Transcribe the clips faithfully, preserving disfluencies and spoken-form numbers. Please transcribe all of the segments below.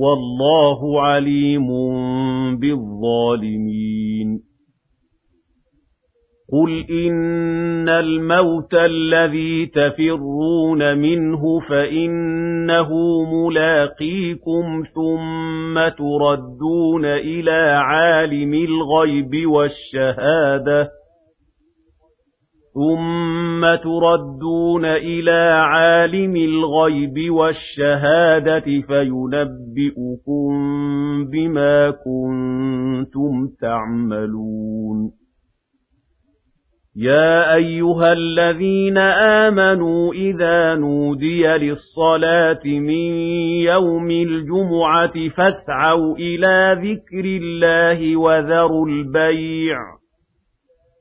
والله عليم بالظالمين قل إن الموت الذي تفرون منه فإنه ملاقيكم ثم تردون إلى عالم الغيب والشهادة ثم تردون إلى عالم الغيب والشهادة فينبئكم بما كنتم تعملون يا أيها الذين آمنوا إذا نودي للصلاة من يوم الجمعة فاسعوا إلى ذكر الله وذروا البيع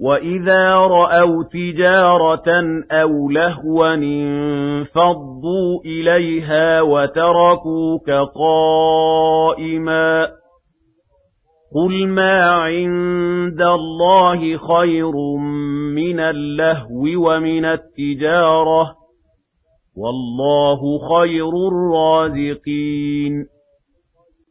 وإذا رأوا تجارة أو لهوا انفضوا إليها وتركوك قائما قل ما عند الله خير من اللهو ومن التجارة والله خير الرازقين.